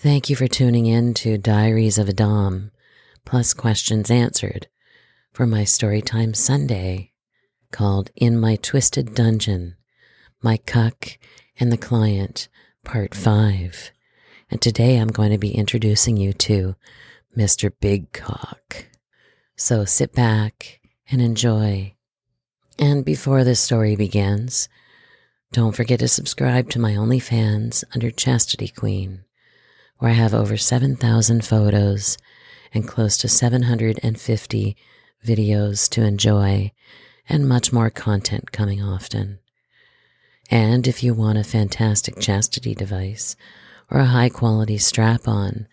Thank you for tuning in to Diaries of a Dom, plus questions answered for my Storytime Sunday called In My Twisted Dungeon, My Cuck and the Client, Part 5. And today I'm going to be introducing you to Mr. Big Cock. So sit back and enjoy. And before the story begins, don't forget to subscribe to my OnlyFans under Chastity Queen, where I have over 7,000 photos and close to 750 videos to enjoy and much more content coming often. And if you want a fantastic chastity device or a high-quality strap-on,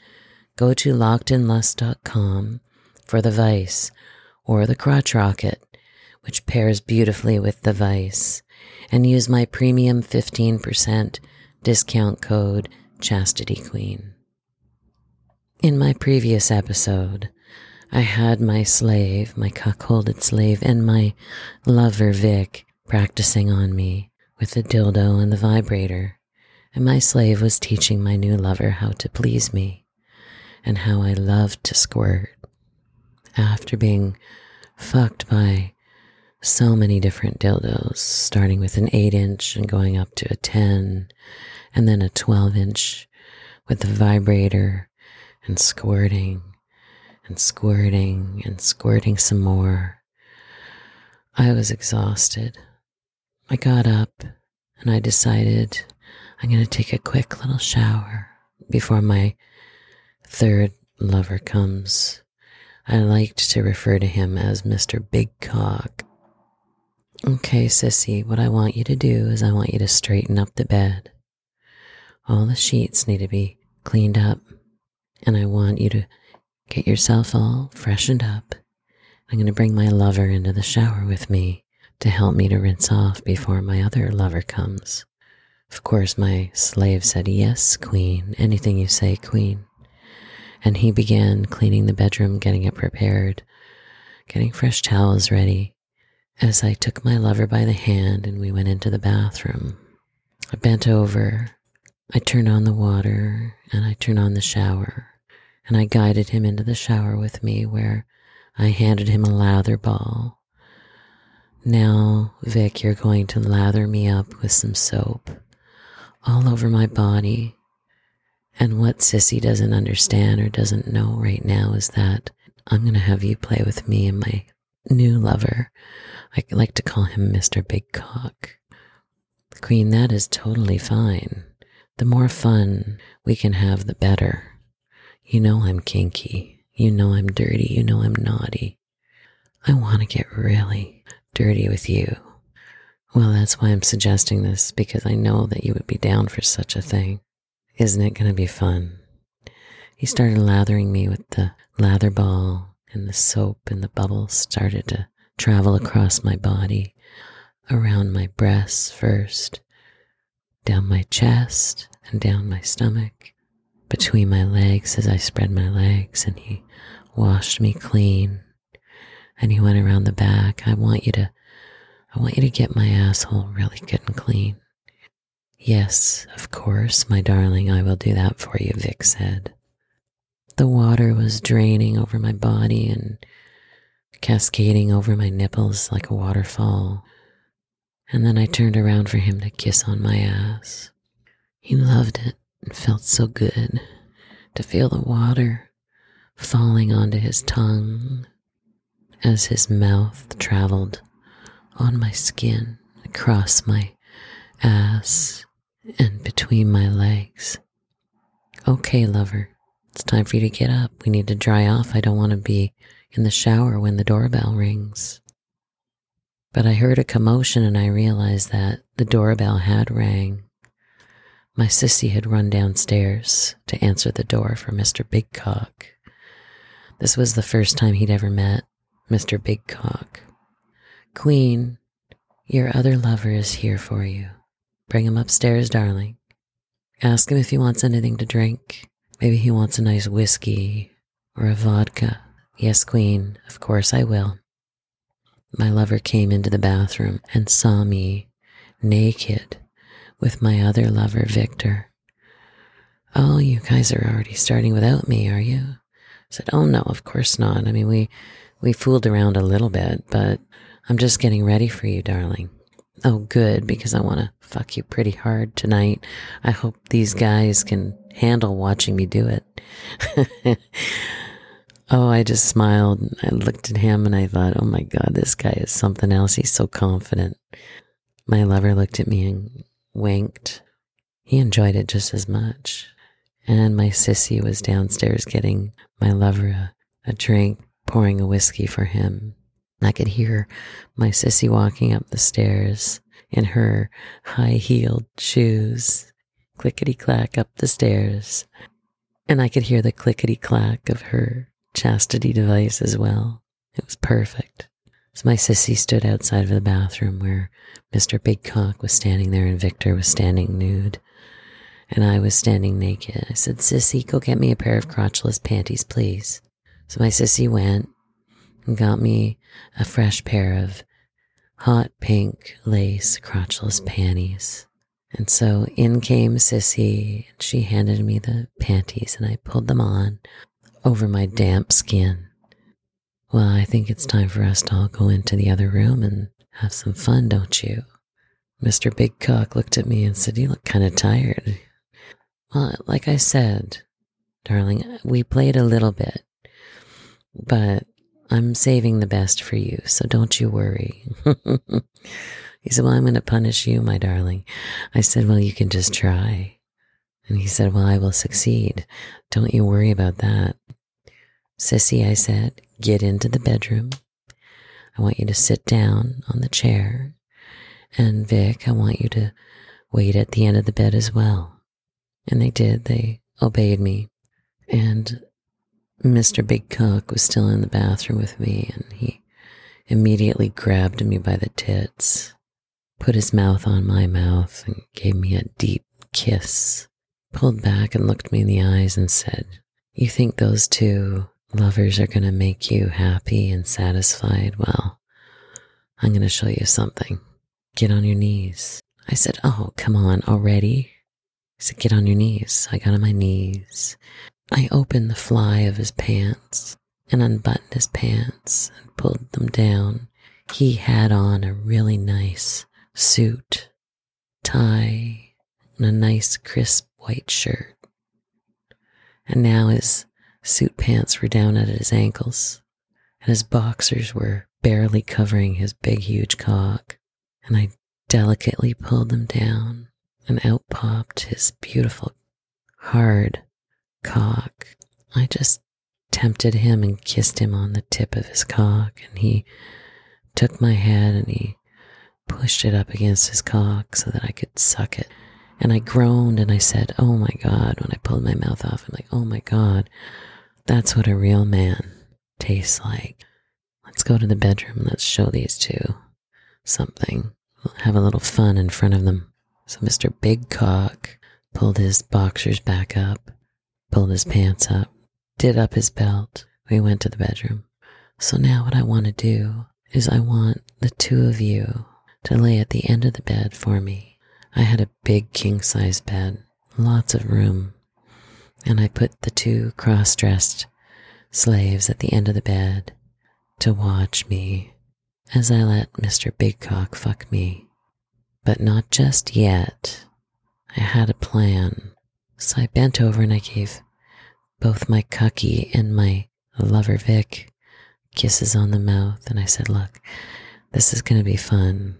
go to lockedinlust.com for the vice or the crotch rocket, which pairs beautifully with the vice, and use my premium 15% discount code Chastity Queen. In my previous episode, I had my slave, my cuckolded slave, and my lover Vic practicing on me with the dildo and the vibrator, and my slave was teaching my new lover how to please me and how I loved to squirt after being fucked by so many different dildos, starting with an 8-inch and going up to a 10, and then a 12-inch with the vibrator, and squirting, and squirting, and squirting some more. I was exhausted. I got up, and I decided I'm going to take a quick little shower before my third lover comes. I liked to refer to him as Mr. Big Cock. Okay, sissy, what I want you to do is I want you to straighten up the bed. All the sheets need to be cleaned up, and I want you to get yourself all freshened up. I'm going to bring my lover into the shower with me to help me to rinse off before my other lover comes. Of course, my slave said, "Yes, queen, anything you say, queen." And he began cleaning the bedroom, getting it prepared, getting fresh towels ready, as I took my lover by the hand and we went into the bathroom. I bent over, I turned on the water, and I turned on the shower, and I guided him into the shower with me, where I handed him a lather ball. "Now, Vic, you're going to lather me up with some soap all over my body." And what sissy doesn't understand or doesn't know right now is that I'm going to have you play with me and my new lover. I like to call him Mr. Big Cock. Queen, that is totally fine. The more fun we can have, the better. You know I'm kinky. You know I'm dirty. You know I'm naughty. I want to get really dirty with you. Well, that's why I'm suggesting this, because I know that you would be down for such a thing. Isn't it going to be fun? He started lathering me with the lather ball, and the soap and the bubbles started to travel across my body, around my breasts first, down my chest and down my stomach, between my legs as I spread my legs, and he washed me clean, and he went around the back. I want you to get my asshole really good and clean. "Yes, of course, my darling, I will do that for you," Vic said. The water was draining over my body and cascading over my nipples like a waterfall. And then I turned around for him to kiss on my ass. He loved it. It felt so good to feel the water falling onto his tongue as his mouth traveled on my skin, across my ass, and between my legs. "Okay, lover. It's time for you to get up. We need to dry off. I don't want to be in the shower when the doorbell rings." But I heard a commotion and I realized that the doorbell had rang. My sissy had run downstairs to answer the door for Mr. Big Cock. This was the first time he'd ever met Mr. Big Cock. "Queen, your other lover is here for you. Bring him upstairs, darling. Ask him if he wants anything to drink. Maybe he wants a nice whiskey or a vodka. Yes, Queen, of course I will. My lover came into the bathroom and saw me naked with my other lover, Victor. Oh, you guys are already starting without me, are you? I said, oh no, of course not. I mean, we fooled around a little bit, but I'm just getting ready for you, darling. Oh, good, because I want to fuck you pretty hard tonight. I hope these guys can handle watching me do it. Oh, I just smiled. I looked at him and I thought, oh my God, this guy is something else. He's so confident. My lover looked at me and winked. He enjoyed it just as much. And my sissy was downstairs getting my lover a drink, pouring a whiskey for him. I could hear my sissy walking up the stairs in her high-heeled shoes, clickety-clack up the stairs. And I could hear the clickety-clack of her chastity device as well. It was perfect. So my sissy stood outside of the bathroom where Mr. Big Cock was standing there and Victor was standing nude. And I was standing naked. I said, Sissy, go get me a pair of crotchless panties, please. So my sissy went and got me a fresh pair of hot pink lace crotchless panties. And so in came Sissy, and she handed me the panties, and I pulled them on over my damp skin. Well, I think it's time for us to all go into the other room and have some fun, don't you? Mr. Big Cock looked at me and said, you look kind of tired. Well, like I said, darling, we played a little bit, but I'm saving the best for you, so don't you worry. He said, well, I'm going to punish you, my darling. I said, well, you can just try. And he said, well, I will succeed. Don't you worry about that. Sissy, I said, get into the bedroom. I want you to sit down on the chair. And Vic, I want you to wait at the end of the bed as well. And they did. They obeyed me. And Mr. Big Cock was still in the bathroom with me, and he immediately grabbed me by the tits, put his mouth on my mouth, and gave me a deep kiss, pulled back and looked me in the eyes and said, you think those two lovers are going to make you happy and satisfied? Well, I'm going to show you something. Get on your knees. I said, oh, come on, already? He said, get on your knees. I got on my knees. I opened the fly of his pants and unbuttoned his pants and pulled them down. He had on a really nice suit, tie, and a nice crisp white shirt. And now his suit pants were down at his ankles, and his boxers were barely covering his big, huge cock. And I delicately pulled them down, and out popped his beautiful, hard cock. I just tempted him and kissed him on the tip of his cock, and he took my head and he pushed it up against his cock so that I could suck it. And I groaned and I said, oh my God, when I pulled my mouth off. I'm like, oh my God, that's what a real man tastes like. Let's go to the bedroom. Let's show these two something. We'll have a little fun in front of them. So Mr. Big Cock pulled his boxers back up, pulled his pants up, did up his belt. We went to the bedroom. So now what I want to do is I want the two of you to lay at the end of the bed for me. I had a big king-size bed, lots of room, and I put the two cross-dressed slaves at the end of the bed to watch me as I let Mr. Big Cock fuck me. But not just yet. I had a plan. So I bent over and I gave both my cucky and my lover Vic kisses on the mouth. And I said, look, this is going to be fun.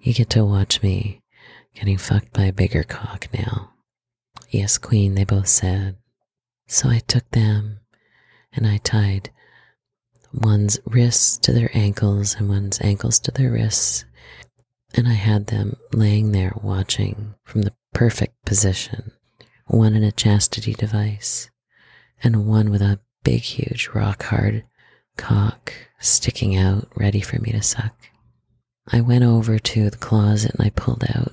You get to watch me getting fucked by a bigger cock now. Yes, Queen, they both said. So I took them and I tied one's wrists to their ankles and one's ankles to their wrists. And I had them laying there watching from the perfect position. One in a chastity device, and one with a big, huge, rock-hard cock sticking out, ready for me to suck. I went over to the closet and I pulled out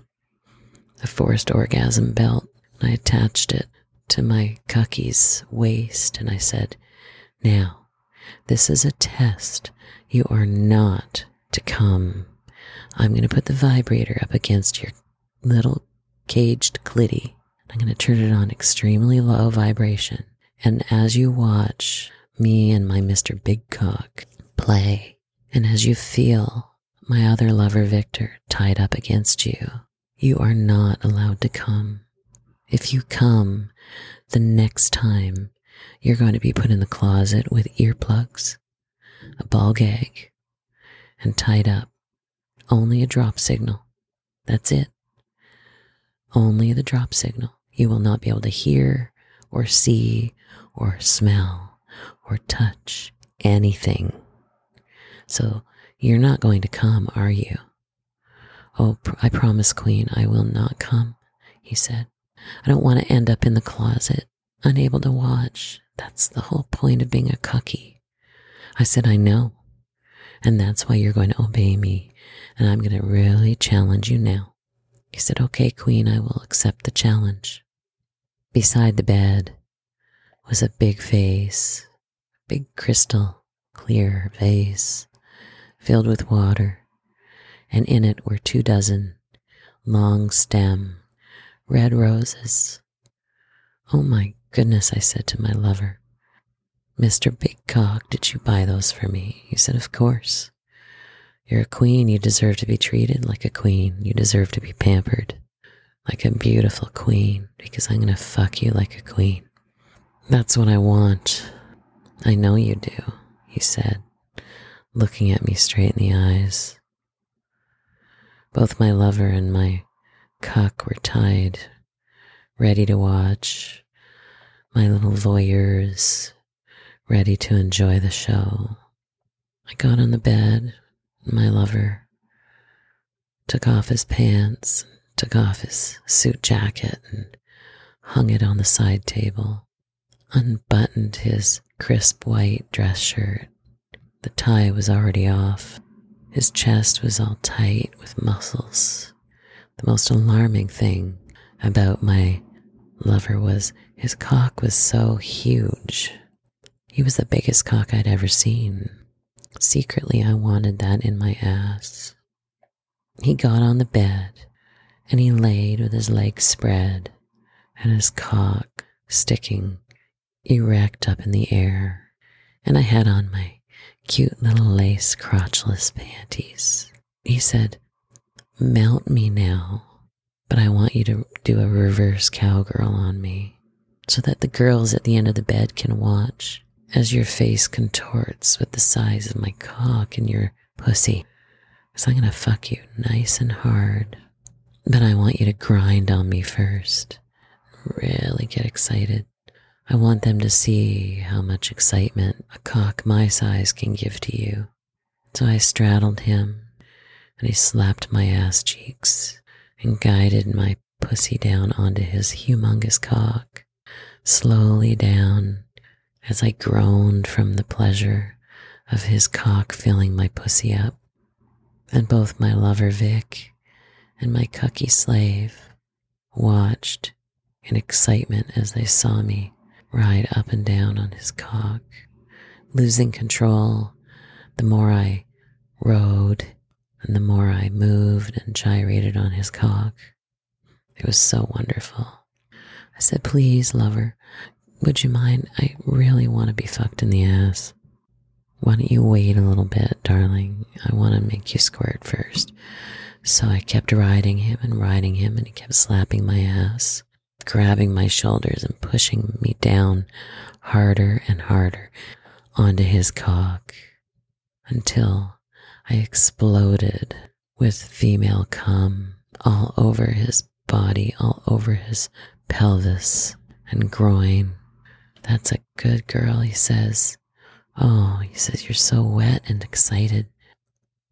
a forced orgasm belt, and I attached it to my cucky's waist, and I said, "Now, this is a test. You are not to come. I'm going to put the vibrator up against your little caged clitty. I'm going to turn it on extremely low vibration. And as you watch me and my Mr. Big Cock play, and as you feel my other lover Victor tied up against you, you are not allowed to come. If you come, the next time you're going to be put in the closet with earplugs, a ball gag, and tied up. Only a drop signal. That's it. Only the drop signal. You will not be able to hear or see or smell or touch anything. So you're not going to come, are you?" "Oh, I promise, Queen, I will not come," he said. "I don't want to end up in the closet, unable to watch. That's the whole point of being a cucky." I said, "I know. And that's why you're going to obey me. And I'm going to really challenge you now." He said, "Okay, Queen, I will accept the challenge." Beside the bed was a big vase, a big crystal clear vase filled with water, and in it were 24 long stem red roses. "Oh my goodness," I said to my lover, "Mr. Big Cock, did you buy those for me?" He said, "Of course. You're a queen. You deserve to be treated like a queen. You deserve to be pampered like a beautiful queen, because I'm going to fuck you like a queen. That's what I want. I know you do," he said, looking at me straight in the eyes. Both my lover and my cock were tied, ready to watch, my little voyeurs, ready to enjoy the show. I got on the bed. My lover took off his pants, took off his suit jacket, and hung it on the side table, unbuttoned his crisp white dress shirt. The tie was already off. His chest was all tight with muscles. The most alarming thing about my lover was his cock was so huge. He was the biggest cock I'd ever seen. Secretly, I wanted that in my ass. He got on the bed, and he laid with his legs spread and his cock sticking erect up in the air. And I had on my cute little lace crotchless panties. He said, "Mount me now, but I want you to do a reverse cowgirl on me so that the girls at the end of the bed can watch as your face contorts with the size of my cock and your pussy. So I'm going to fuck you nice and hard. But I want you to grind on me first. Really get excited. I want them to see how much excitement a cock my size can give to you." So I straddled him, and he slapped my ass cheeks and guided my pussy down onto his humongous cock, slowly down, as I groaned from the pleasure of his cock filling my pussy up. And both my lover Vic and my cucky slave watched in excitement as they saw me ride up and down on his cock, losing control the more I rode and the more I moved and gyrated on his cock. It was so wonderful. I said, "Please, lover, would you mind? I really want to be fucked in the ass. Why don't you wait a little bit, darling? I want to make you squirt first." So I kept riding him, and he kept slapping my ass, grabbing my shoulders and pushing me down harder and harder onto his cock until I exploded with female cum all over his body, all over his pelvis and groin. "That's a good girl," he says. "Oh," he says, "you're so wet and excited."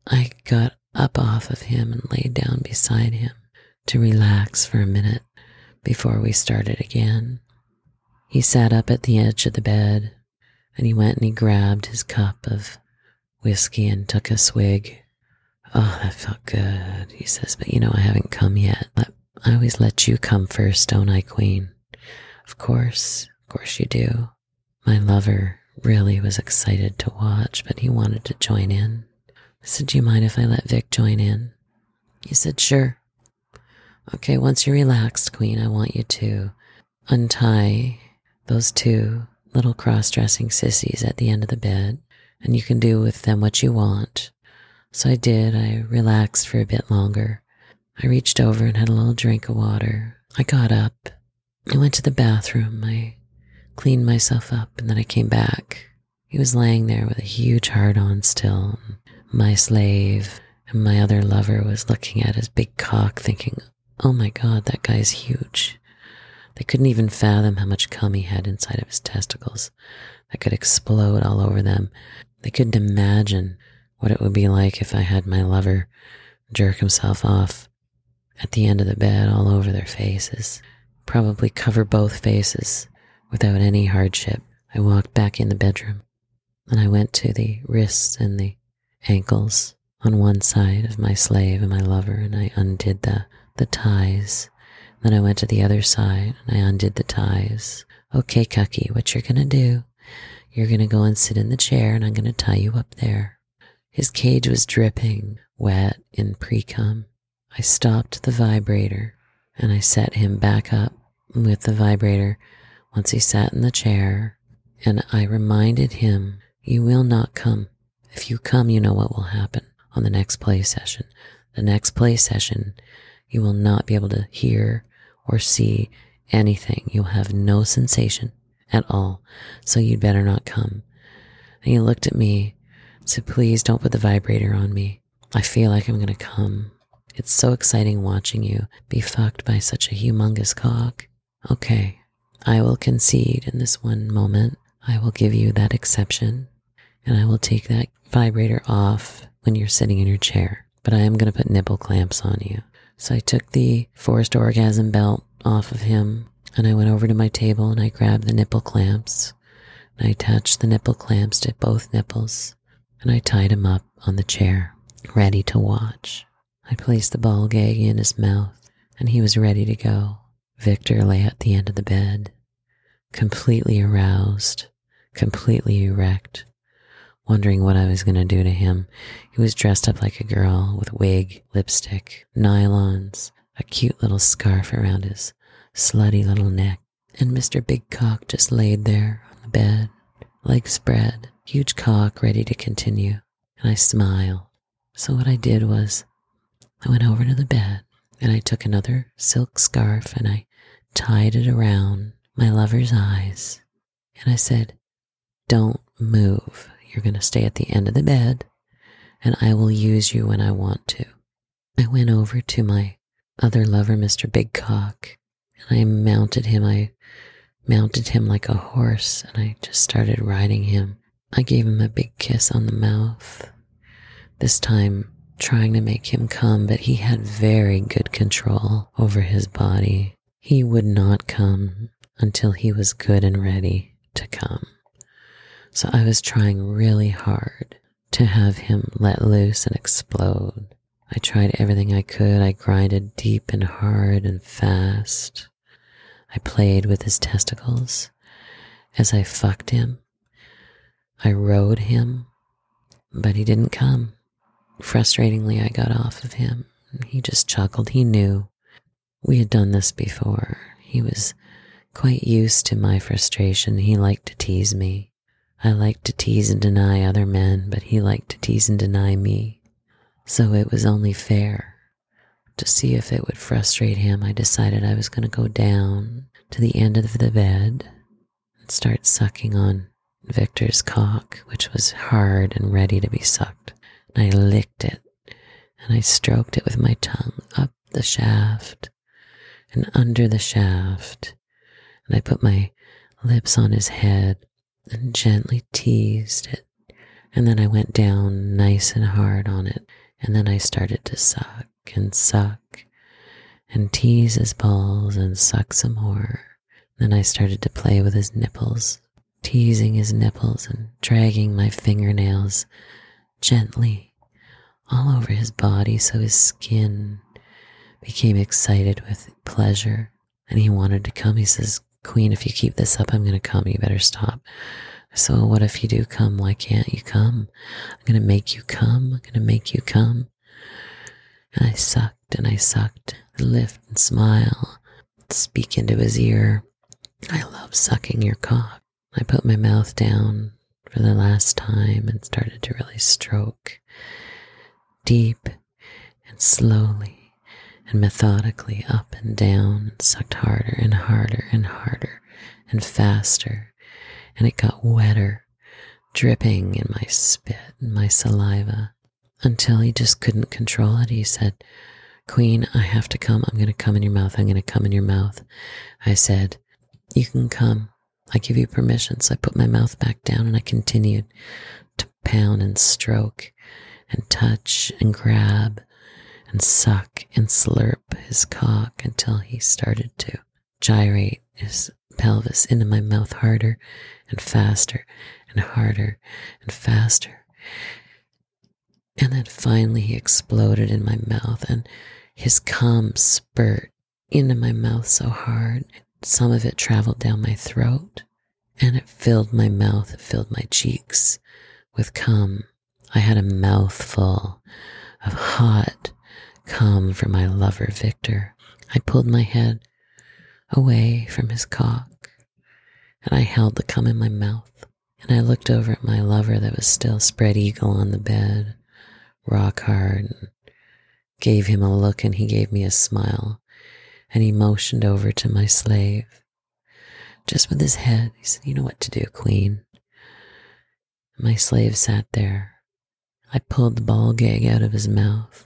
I got up off of him and laid down beside him to relax for a minute before we started again. He sat up at the edge of the bed, and he went and he grabbed his cup of whiskey and took a swig. "Oh, that felt good," he says, "but you know, I haven't come yet. I always let you come first, don't I, Queen? Of course you do. My lover really was excited to watch, but he wanted to join in. I said, do you mind if I let Vic join in? He said, sure. Okay, once you're relaxed, Queen, I want you to untie those two little cross-dressing sissies at the end of the bed, and you can do with them what you want. So I did. I relaxed for a bit longer. I reached over and had a little drink of water. I got up. I went to the bathroom. I cleaned myself up, and then I came back. He was laying there with a huge heart on still. My slave and my other lover was looking at his big cock thinking, oh my God, that guy's huge. They couldn't even fathom how much cum he had inside of his testicles. That could explode all over them. They couldn't imagine what it would be like if I had my lover jerk himself off at the end of the bed all over their faces. Probably cover both faces without any hardship. I walked back in the bedroom, and I went to the wrists and the ankles on one side of my slave and my lover, and I undid the ties. Then I went to the other side, and I undid the ties. Okay, Cucky, what you're going to do, you're going to go and sit in the chair, and I'm going to tie you up there. His cage was dripping, wet and pre-cum. I stopped the vibrator, and I set him back up with the vibrator once he sat in the chair, and I reminded him, you will not come. If you come, you know what will happen on the next play session. The next play session, you will not be able to hear or see anything. You'll have no sensation at all, so you'd better not come. And he looked at me, said, please don't put the vibrator on me. I feel like I'm going to come. It's so exciting watching you be fucked by such a humongous cock. Okay, I will concede in this one moment. I will give you that exception, and I will take that vibrator off when you're sitting in your chair. But I am going to put nipple clamps on you. So I took the forced orgasm belt off of him, and I went over to my table, and I grabbed the nipple clamps, and I attached the nipple clamps to both nipples, and I tied him up on the chair, ready to watch. I placed the ball gag in his mouth, and he was ready to go. Victor lay at the end of the bed, completely aroused, completely erect, wondering what I was going to do to him. He was dressed up like a girl with wig, lipstick, nylons, a cute little scarf around his slutty little neck. And Mr. Big Cock just laid there on the bed, legs spread, huge cock ready to continue. And I smiled. So what I did was I went over to the bed, and I took another silk scarf, and I tied it around my lover's eyes. And I said, don't move. You're going to stay at the end of the bed, and I will use you when I want to. I went over to my other lover, Mr. Big Cock, and I mounted him. I mounted him like a horse, and I just started riding him. I gave him a big kiss on the mouth, this time trying to make him come, but he had very good control over his body. He would not come until he was good and ready to come. So I was trying really hard to have him let loose and explode. I tried everything I could. I grinded deep and hard and fast. I played with his testicles as I fucked him. I rode him, but he didn't come. Frustratingly, I got off of him. He just chuckled. He knew. We had done this before. He was quite used to my frustration. He liked to tease me. I liked to tease and deny other men, but he liked to tease and deny me. So it was only fair. To see if it would frustrate him, I decided I was going to go down to the end of the bed and start sucking on Victor's cock, which was hard and ready to be sucked. And I licked it, and I stroked it with my tongue up the shaft and under the shaft. And I put my lips on his head and gently teased it, and then I went down nice and hard on it, and then I started to suck and tease his balls and suck some more. Then I started to play with his nipples, teasing his nipples and dragging my fingernails gently all over his body, so his skin became excited with pleasure, and he wanted to come. He says, Queen, if you keep this up, I'm going to come. You better stop. So what if you do come? Why can't you come? I'm going to make you come. I'm going to make you come. And I sucked and I sucked. I lift and smile. Speak into his ear. I love sucking your cock. I put my mouth down for the last time and started to really stroke deep and slowly and methodically up and down, and sucked harder and harder and harder and faster, and it got wetter, dripping in my spit and my saliva, until he just couldn't control it. He said, Queen, I have to come. I'm going to come in your mouth. I'm going to come in your mouth. I said, you can come. I give you permission. So I put my mouth back down and I continued to pound and stroke and touch and grab and suck and slurp his cock until he started to gyrate his pelvis into my mouth harder and faster and harder and faster. And then finally he exploded in my mouth, and his cum spurt into my mouth so hard. Some of it traveled down my throat, and it filled my mouth, it filled my cheeks with cum. I had a mouthful of hot come for my lover, Victor. I pulled my head away from his cock, and I held the cum in my mouth, and I looked over at my lover that was still spread eagle on the bed, rock hard, and gave him a look, and he gave me a smile, and he motioned over to my slave. Just with his head, he said, you know what to do, Queen. My slave sat there. I pulled the ball gag out of his mouth,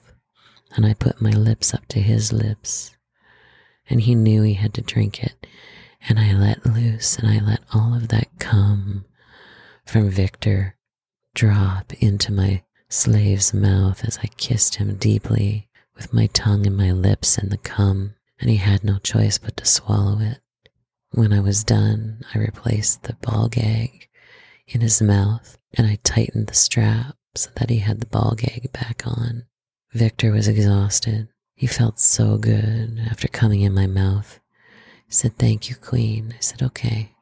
and I put my lips up to his lips, and he knew he had to drink it, and I let loose, and I let all of that cum from Victor drop into my slave's mouth as I kissed him deeply with my tongue and my lips and the cum, and he had no choice but to swallow it. When I was done, I replaced the ball gag in his mouth, and I tightened the strap so that he had the ball gag back on. Victor was exhausted. He felt so good after coming in my mouth. He said, thank you, Queen. I said, okay,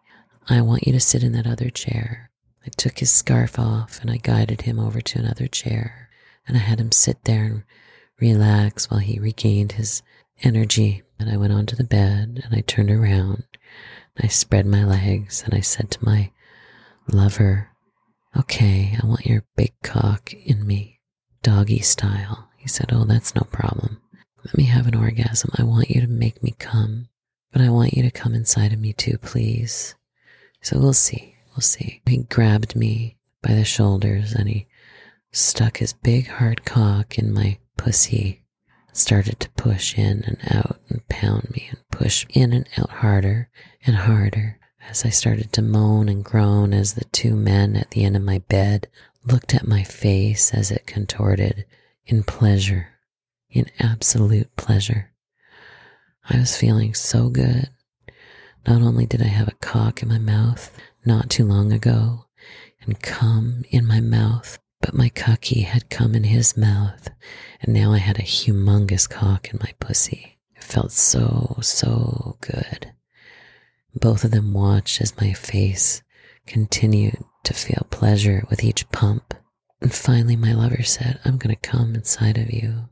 I want you to sit in that other chair. I took his scarf off and I guided him over to another chair. And I had him sit there and relax while he regained his energy. And I went onto the bed and I turned around and I spread my legs and I said to my lover, okay, I want your big cock in me, doggy style. He said, oh, that's no problem. Let me have an orgasm. I want you to make me come, but I want you to come inside of me too, please. So we'll see. We'll see. He grabbed me by the shoulders and he stuck his big hard cock in my pussy, started to push in and out and pound me and push in and out harder and harder as I started to moan and groan as the two men at the end of my bed looked at my face as it contorted in pleasure, in absolute pleasure. I was feeling so good. Not only did I have a cock in my mouth not too long ago and cum in my mouth, but my cucky had cum in his mouth, and now I had a humongous cock in my pussy. It felt so, so good. Both of them watched as my face continued to feel pleasure with each pump. And finally my lover said, I'm going to come inside of you.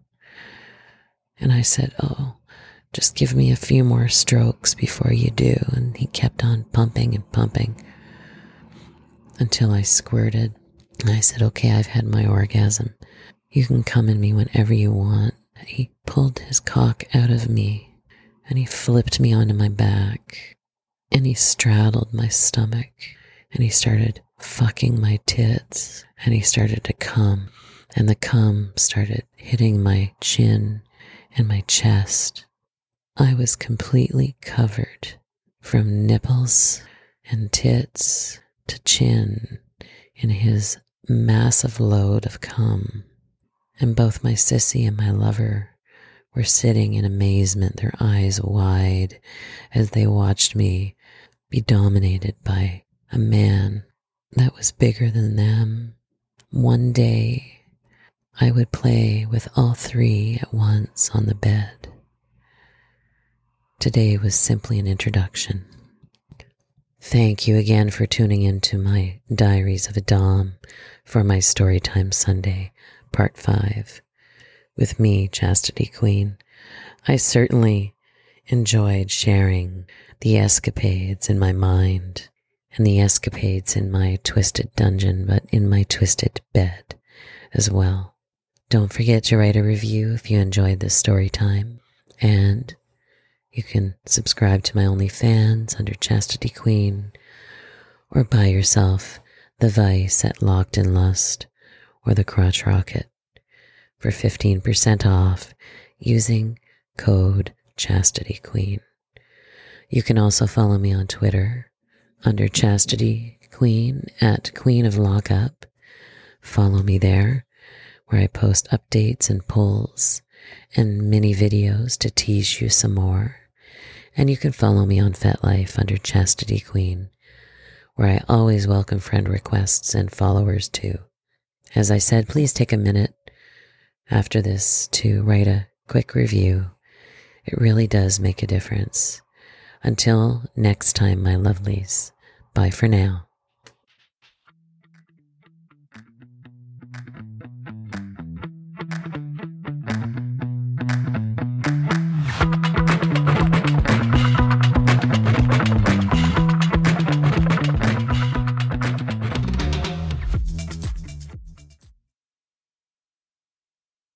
And I said, oh, just give me a few more strokes before you do. And he kept on pumping and pumping until I squirted. And I said, okay, I've had my orgasm. You can come in me whenever you want. And he pulled his cock out of me and he flipped me onto my back and he straddled my stomach and he started fucking my tits, and he started to cum, and the cum started hitting my chin and my chest. I was completely covered from nipples and tits to chin in his massive load of cum, and both my sissy and my lover were sitting in amazement, their eyes wide as they watched me be dominated by a man that was bigger than them. One day, I would play with all three at once on the bed. Today was simply an introduction. Thank you again for tuning in to my Diaries of a Dom for my Storytime Sunday, Part 5, with me, Chastity Queen. I certainly enjoyed sharing the escapades in my mind and the escapades in my twisted dungeon, but in my twisted bed as well. Don't forget to write a review if you enjoyed this story time, and you can subscribe to my OnlyFans under Chastity Queen, or buy yourself the Vice at Locked in Lust or the Crotch Rocket for 15% off using code Chastity Queen. You can also follow me on Twitter under Chastity Queen at Queen of Lockup. Follow me there, where I post updates and polls and mini videos to tease you some more. And you can follow me on FetLife under Chastity Queen, where I always welcome friend requests and followers too. As I said, please take a minute after this to write a quick review. It really does make a difference. Until next time, my lovelies, bye for now.